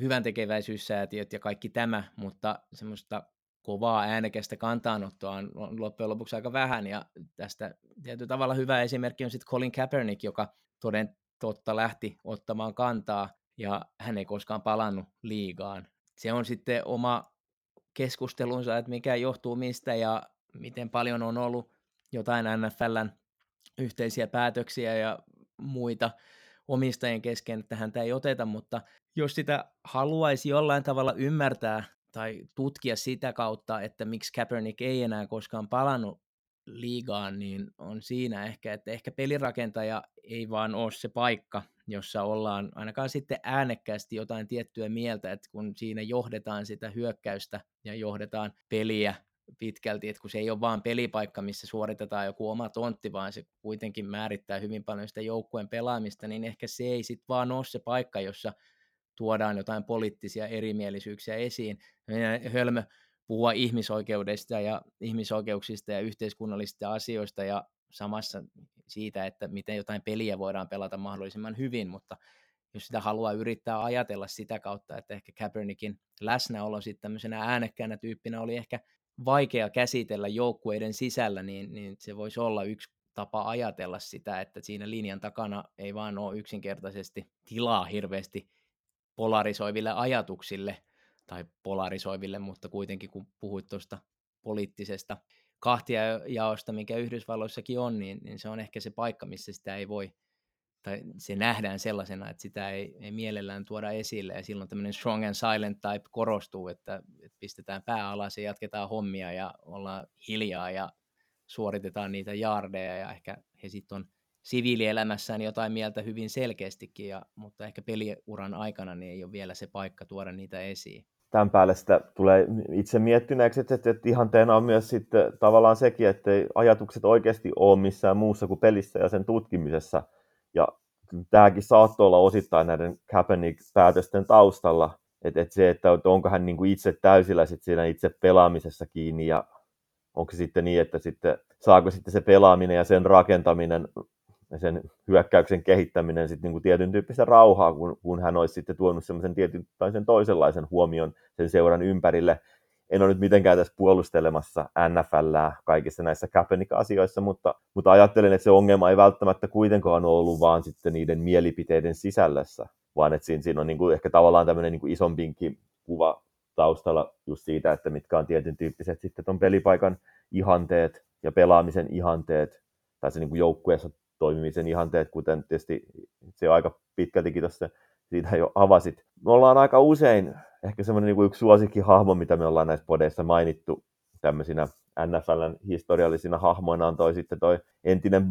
hyväntekeväisyyssäätiöt ja kaikki tämä, mutta semmoista kovaa äänekästä kantaanottoa on loppujen lopuksi aika vähän, ja tästä tietyllä tavalla hyvä esimerkki on sitten Colin Kaepernick, joka toden totta lähti ottamaan kantaa, ja hän ei koskaan palannut liigaan. Se on sitten oma keskustelunsa, että mikä johtuu mistä, ja miten paljon on ollut jotain N F L:n yhteisiä päätöksiä ja muita omistajien kesken, että häntä ei oteta, mutta jos sitä haluaisi jollain tavalla ymmärtää, tai tutkia sitä kautta, että miksi Kaepernick ei enää koskaan palannut liigaan, niin on siinä ehkä, että ehkä pelirakentaja ei vaan ole se paikka, jossa ollaan ainakaan sitten äänekkäästi jotain tiettyä mieltä, että kun siinä johdetaan sitä hyökkäystä ja johdetaan peliä pitkälti, että kun se ei ole vaan pelipaikka, missä suoritetaan joku oma tontti, vaan se kuitenkin määrittää hyvin paljon sitä joukkueen pelaamista, niin ehkä se ei sitten vaan ole se paikka, jossa tuodaan jotain poliittisia erimielisyyksiä esiin. Hölmö puhua ihmisoikeudesta ja ihmisoikeuksista ja yhteiskunnallisista asioista ja samassa siitä, että miten jotain peliä voidaan pelata mahdollisimman hyvin, mutta jos sitä haluaa yrittää ajatella sitä kautta, että ehkä Kaepernickin läsnäolo sitten tämmöisenä äänekkäänä tyyppinä oli ehkä vaikea käsitellä joukkueiden sisällä, niin, niin se voisi olla yksi tapa ajatella sitä, että siinä linjan takana ei vaan ole yksinkertaisesti tilaa hirveästi polarisoiville ajatuksille, tai polarisoiville, mutta kuitenkin kun puhuit tuosta poliittisesta kahtiajaosta, mikä Yhdysvalloissakin on, niin, niin se on ehkä se paikka, missä sitä ei voi, tai se nähdään sellaisena, että sitä ei, ei mielellään tuoda esille, ja silloin tämmöinen strong and silent type korostuu, että, että pistetään pää alas ja jatketaan hommia, ja ollaan hiljaa, ja suoritetaan niitä jaardeja, ja ehkä he sitten on siviilielämässään jotain mieltä hyvin selkeästikin, ja, mutta ehkä peliuran aikana niin ei ole vielä se paikka tuoda niitä esiin. Tämän päälle sitä tulee itse miettineeksi, että, että ihanteena on myös sitten tavallaan sekin, että ajatukset oikeasti ole missään muussa kuin pelissä ja sen tutkimisessa. Ja tämäkin saattoi olla osittain näiden Kaepernick-päätösten taustalla, että, että se, että onko hän niin kuin itse täysillä sitten siinä itse pelaamisessa kiinni ja onko se sitten niin, että sitten, saako sitten se pelaaminen ja sen rakentaminen ja sen hyökkäyksen kehittäminen sitten niin kuin tietyn tyyppistä rauhaa, kun, kun hän olisi sitten tuonut semmoisen tietyn tai sen toisenlaisen huomion sen seuran ympärille. En ole nyt mitenkään tässä puolustelemassa N F L:ää kaikissa näissä Kaepernick-asioissa, mutta, mutta ajattelen, että se ongelma ei välttämättä kuitenkaan ole ollut vaan sitten niiden mielipiteiden sisällössä, vaan että siinä, siinä on niin kuin ehkä tavallaan tämmöinen niin kuin isompinkin kuva taustalla just siitä, että mitkä on tietyn tyyppiset sitten tuon pelipaikan ihanteet ja pelaamisen ihanteet, tai se niin kuin joukkueessa toimimisen ihanteet, kuten tietysti se aika pitkältikin tuossa siitä jo avasit. Me ollaan aika usein, ehkä semmoinen niin kuin yksi suosikkihahmo, mitä me ollaan näissä podeissa mainittu tämmöisinä N F L:n historiallisina hahmoina, on toi sitten toi entinen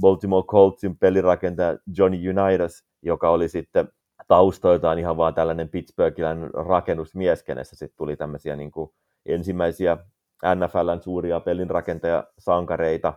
Baltimore Coltsin pelirakentaja Johnny Unitas, joka oli sitten taustoiltaan ihan vaan tällainen pittsburghiläinen rakennusmies, kenessä sitten tuli tämmöisiä niin kuin ensimmäisiä N F L:n suuria pelinrakentajasankareita.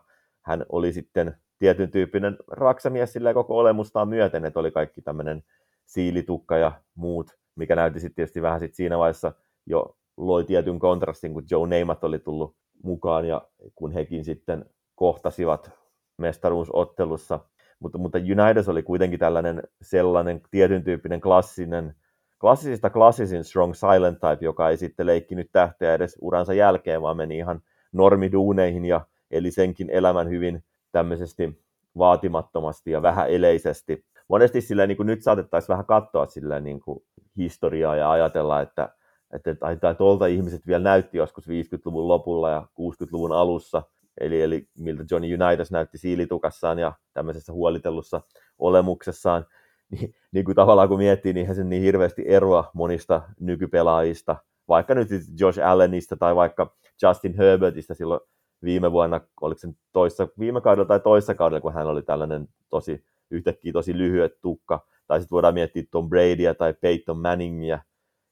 Hän oli sitten tietyn tyyppinen raksamies sillä koko olemustaan myöten, että oli kaikki tämmöinen siilitukka ja muut, mikä näytti sitten tietysti vähän sit siinä vaiheessa jo loi tietyn kontrastin, kun Joe Namath oli tullut mukaan ja kun hekin sitten kohtasivat mestaruusottelussa. Mutta, mutta Unitas oli kuitenkin tällainen sellainen tietyn tyyppinen klassinen, klassisista klassisin strong silent type, joka ei sitten leikkinyt tähteä edes uransa jälkeen, vaan meni ihan normiduuneihin ja eli senkin elämän hyvin tämmöisesti vaatimattomasti ja vähän eleisesti. monesti sillä niin kuin nyt saatettaisiin vähän katsoa sillä niin kuin historiaa ja ajatella, että että tai tuolta ihmiset vielä näytti joskus viisikymmentäluvun lopulla ja kuusikymmentäluvun alussa, eli, eli miltä Johnny Unitas näytti siilitukassaan ja tämmöisessä huolitellussa olemuksessaan, niin, niin kuin tavallaan kun miettii, niin eihän se niin hirveästi eroa monista nykypelaajista, vaikka nyt Josh Allenista tai vaikka Justin Herbertista silloin viime vuonna, oliko se toissa, viime kaudella tai toissa kaudella, kun hän oli tällainen tosi yhtäkkiä tosi lyhyet tukka, tai sitten voidaan miettiä Tom Bradyä tai Peyton Manningia,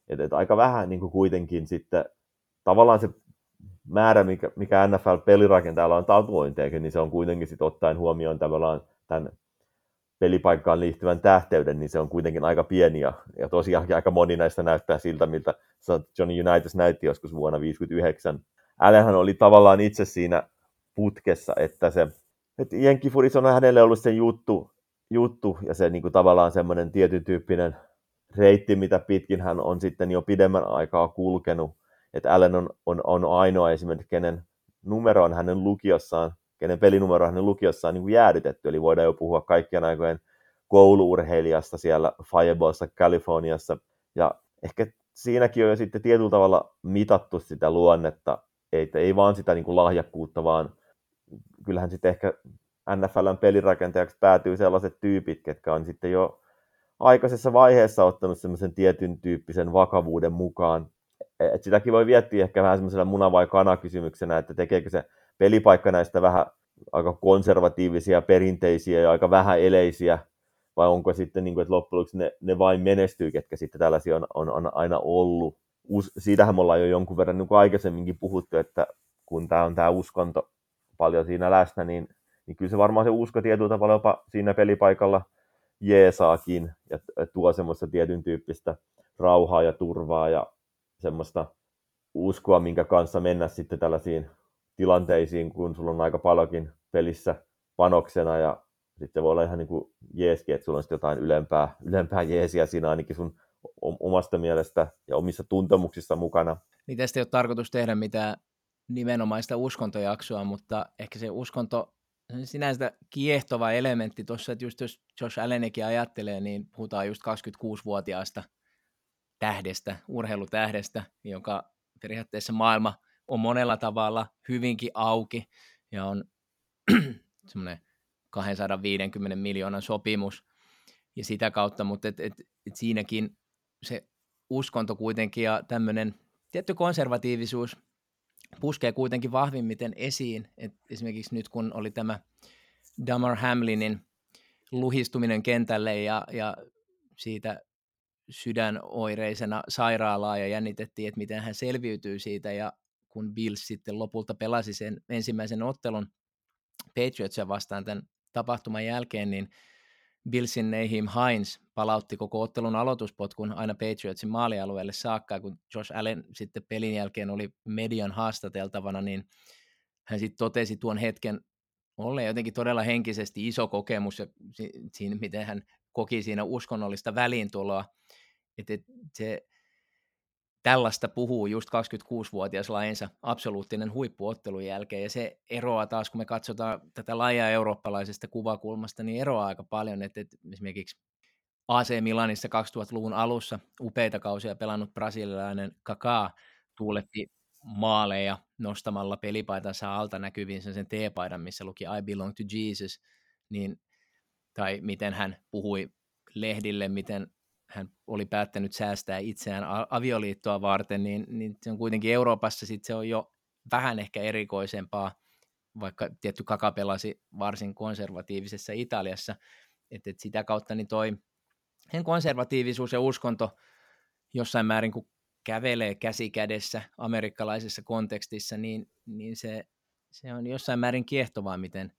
että et aika vähän niin kuin kuitenkin sitten tavallaan se määrä, mikä, mikä N F L-pelirakentajalla on tatuointeekin, niin se on kuitenkin sitten ottaen huomioon tavallaan tämän pelipaikkaan liittyvän tähteyden, niin se on kuitenkin aika pieni ja, ja tosiaankin aika moni näistä näyttää siltä, miltä Johnny Unitas näytti joskus vuonna tuhatyhdeksänsataaviisikymmentäyhdeksän. Allenhan oli tavallaan itse siinä putkessa, että se että jenkkifutis on hänelle ollut se juttu, juttu ja se niin kuin tavallaan semmoinen tietyn tyyppinen reitti, mitä pitkin hän on sitten jo pidemmän aikaa kulkenut, että Allen on, on, on ainoa esimerkiksi, kenen numero on hänen lukiossaan, kenen pelinumero on hänen lukiossaan niin kuin jäädytetty, eli voidaan jo puhua kaikkien aikojen kouluurheilijasta siellä Fireballissa, Californiassa, ja ehkä siinäkin on jo sitten tietyllä tavalla mitattu sitä luonnetta, ei, ei vaan sitä niin kuin lahjakkuutta, vaan kyllähän sitten ehkä N F L:n pelirakentajaksi päätyy sellaiset tyypit, ketkä on sitten jo aikaisessa vaiheessa ottanut semmoisen tietyn tyyppisen vakavuuden mukaan. Et sitäkin voi viettiä ehkä vähän semmoisella muna- vai kana-kysymyksenä, että tekeekö se pelipaikka näistä vähän aika konservatiivisia, perinteisiä ja aika vähäeleisiä, vai onko sitten niin kuin, että loppujen lopuksi ne, ne vain menestyy, ketkä sitten tällaisia on, on, on aina ollut. Us, siitähän me ollaan jo jonkun verran niin kuin aikaisemminkin puhuttu, että kun tämä on tämä uskonto paljon siinä läsnä, niin, niin kyllä se varmaan se usko tietyllä tavalla jopa siinä pelipaikalla jeesaakin ja tuo semmoista tietyn tyyppistä rauhaa ja turvaa ja semmoista uskoa, minkä kanssa mennä sitten tällaisiin tilanteisiin, kun sulla on aika paljonkin pelissä panoksena ja sitten voi olla ihan niin kuin jeeskin, että sulla on sitten jotain ylempää, ylempää jeesiä siinä ainakin sun omasta mielestä ja omissa tuntemuksissa mukana. Niin tästä ei ole tarkoitus tehdä mitään nimenomaista uskontojaksoa, mutta ehkä se uskonto sinänsä kiehtova elementti tuossa, että just jos Josh Allenikin ajattelee, niin puhutaan just kaksikymmentäkuusivuotiaasta tähdestä, urheilutähdestä, joka periaatteessa maailma on monella tavalla hyvinkin auki ja on semmoinen kaksisataaviisikymmentä miljoonan sopimus ja sitä kautta, mutta et, et, et siinäkin se uskonto kuitenkin ja tämmöinen tietty konservatiivisuus puskee kuitenkin vahvimmiten esiin, että esimerkiksi nyt kun oli tämä Damar Hamlinin luhistuminen kentälle ja, ja siitä sydänoireisena sairaalaa ja jännitettiin, että miten hän selviytyy siitä ja kun Bills sitten lopulta pelasi sen ensimmäisen ottelun Patriotsia vastaan tämän tapahtuman jälkeen, niin Billsin Naheem Hines palautti koko ottelun aloituspotkun aina Patriotsin maalialueelle saakka, kun Josh Allen sitten pelin jälkeen oli median haastateltavana, niin hän sitten totesi tuon hetken olleen jotenkin todella henkisesti iso kokemus ja siinä, miten hän koki siinä uskonnollista väliintuloa, että et se tällaista puhuu just kaksikymmentäkuusivuotias lajinsa absoluuttinen huippuottelun jälkeen, ja se eroaa taas, kun me katsotaan tätä lajia eurooppalaisesta kuvakulmasta, niin eroaa aika paljon, että esimerkiksi A C Milanissa kaksituhattaluvun alussa upeita kausia pelannut brasilialainen Kaká tuuletti maaleja nostamalla pelipaitansa alta näkyviin sen T-paidan, missä luki I belong to Jesus, niin, tai miten hän puhui lehdille, miten hän oli päättänyt säästää itseään avioliittoa varten, niin, niin se on kuitenkin Euroopassa sit se on jo vähän ehkä erikoisempaa, vaikka tietty Kaká pelasi varsin konservatiivisessa Italiassa, että et sitä kautta niin toi sen konservatiivisuus ja uskonto jossain määrin, kun kävelee käsi kädessä amerikkalaisessa kontekstissa, niin, niin se, se on jossain määrin kiehtovaa, miten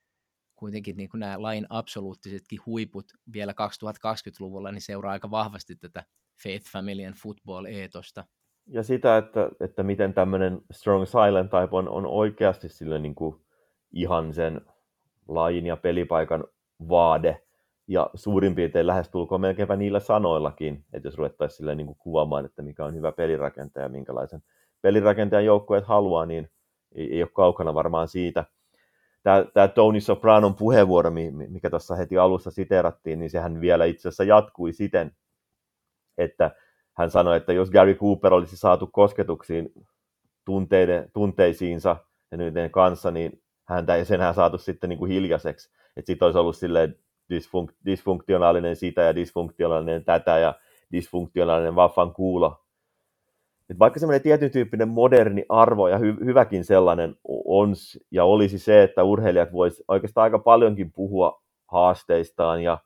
kuitenkin niin kuin nämä lain absoluuttisetkin huiput vielä kaksikymmentäluvulla niin seuraa aika vahvasti tätä Faith Family and Football-eetosta. Ja sitä, että, että miten tämmöinen strong silent type on, on oikeasti sille niin kuin ihan sen lajin ja pelipaikan vaade. Ja suurin piirtein lähestulkoon melkeinpä niillä sanoillakin, että jos ruvettaisiin silleen niin kuin kuvaamaan, että mikä on hyvä pelirakentaja ja minkälaisen pelirakentajan joukkueet haluaa, niin ei, ei ole kaukana varmaan siitä. tämä Tony Sopranon puheenvuoro, mikä tuossa heti alussa siteerattiin, niin sehän vielä itse asiassa jatkui siten, että hän sanoi, että jos Gary Cooper olisi saatu kosketuksiin tunteiden, tunteisiinsa ja niiden kanssa, niin häntä ei senhän saatu sitten niin kuin hiljaiseksi. Että sitten olisi ollut silleen disfunk, dysfunktionaalinen sitä ja dysfunktionaalinen tätä ja dysfunktionaalinen vaffan kuulo. Et vaikka semmoinen tietyn tyyppinen moderni arvo ja hy- hyväkin sellainen on ja olisi se, että urheilijat voisivat oikeastaan aika paljonkin puhua haasteistaan ja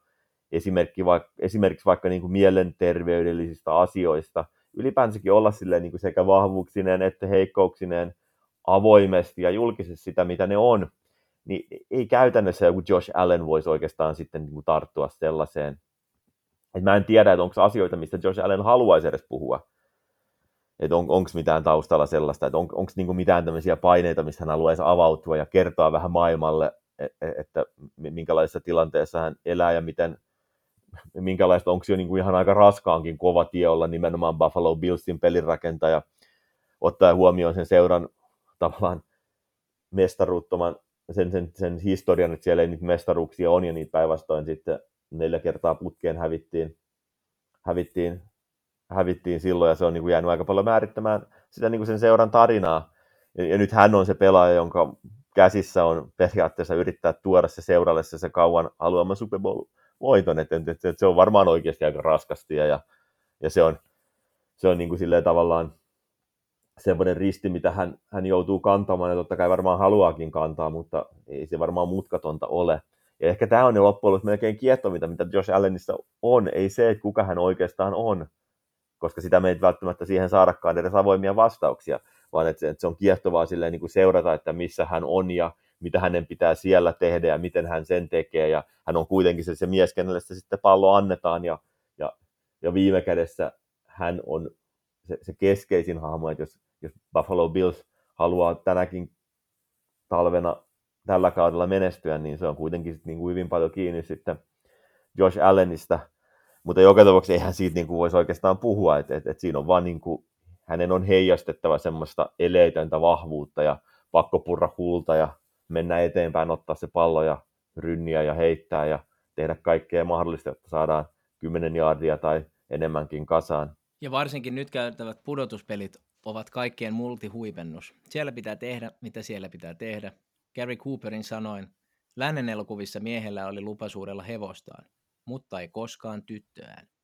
esimerkiksi vaikka, esimerkiksi vaikka niin kuin mielenterveydellisistä asioista, ylipäänsäkin olla silleen niin kuin sekä vahvuuksineen että heikkouksineen avoimesti ja julkisesti sitä, mitä ne on, niin ei käytännössä joku Josh Allen voisi oikeastaan sitten niin kuin tarttua sellaiseen. Et mä en tiedä, että onko asioita, mistä Josh Allen haluaisi edes puhua. Että on, onko mitään taustalla sellaista, että on, onko niin kuin mitään tämmöisiä paineita, mistä hän haluaisi avautua ja kertoa vähän maailmalle, että minkälaisessa tilanteessa hän elää ja miten, minkälaista, onko se jo niin kuin ihan aika raskaankin kova tie olla nimenomaan Buffalo Billsin pelinrakentaja, ottaen huomioon sen seuran tavallaan mestaruuttoman, sen, sen, sen historian, että siellä ei nyt mestaruuksia on ja niitä päinvastoin sitten neljä kertaa putkeen hävittiin, hävittiin, hävittiin silloin ja se on niin kuin jäänyt aika paljon määrittämään sitä niin kuin sen seuran tarinaa. Ja, ja nyt hän on se pelaaja, jonka käsissä on periaatteessa yrittää tuoda se seuralle se, se kauan haluaman Super Bowl-voiton, että et, et se on varmaan oikeasti aika raskasti ja, ja se on, se on niin kuin silleen tavallaan semmoinen risti, mitä hän, hän joutuu kantamaan ja totta kai varmaan haluaakin kantaa, mutta ei se varmaan mutkatonta ole. Ja ehkä tämä on jo loppujen lopuksi melkein kiehtovinta, mitä Josh Allenissa on, ei se, että kuka hän oikeastaan on, koska sitä me ei välttämättä siihen saadakaan edes avoimia vastauksia, vaan että se on kiehtovaa silleen niin kuin seurata, että missä hän on ja mitä hänen pitää siellä tehdä ja miten hän sen tekee. Ja hän on kuitenkin se, se mies, kenelle se sitten pallo annetaan ja, ja, ja viime kädessä hän on se, se keskeisin hahmo, että jos, jos Buffalo Bills haluaa tänäkin talvena tällä kaudella menestyä, niin se on kuitenkin niin kuin hyvin paljon kiinni sitten Josh Allenista. Mutta joka tapauksessa eihän siitä niin kuin voisi oikeastaan puhua, että et, et siinä on vaan niin kuin, hänen on heijastettava semmoista eleetöntä vahvuutta ja pakko purra huulta ja mennä eteenpäin, ottaa se pallo ja rynniä ja heittää ja tehdä kaikkea mahdollista, että saadaan kymmenen jaardia tai enemmänkin kasaan. Ja varsinkin nyt käytävät pudotuspelit ovat kaikkien multihuipennus. Siellä pitää tehdä, mitä siellä pitää tehdä. Gary Cooperin sanoin, lännen elokuvissa miehellä oli lupa suudella hevostaan, mutta ei koskaan tyttöään.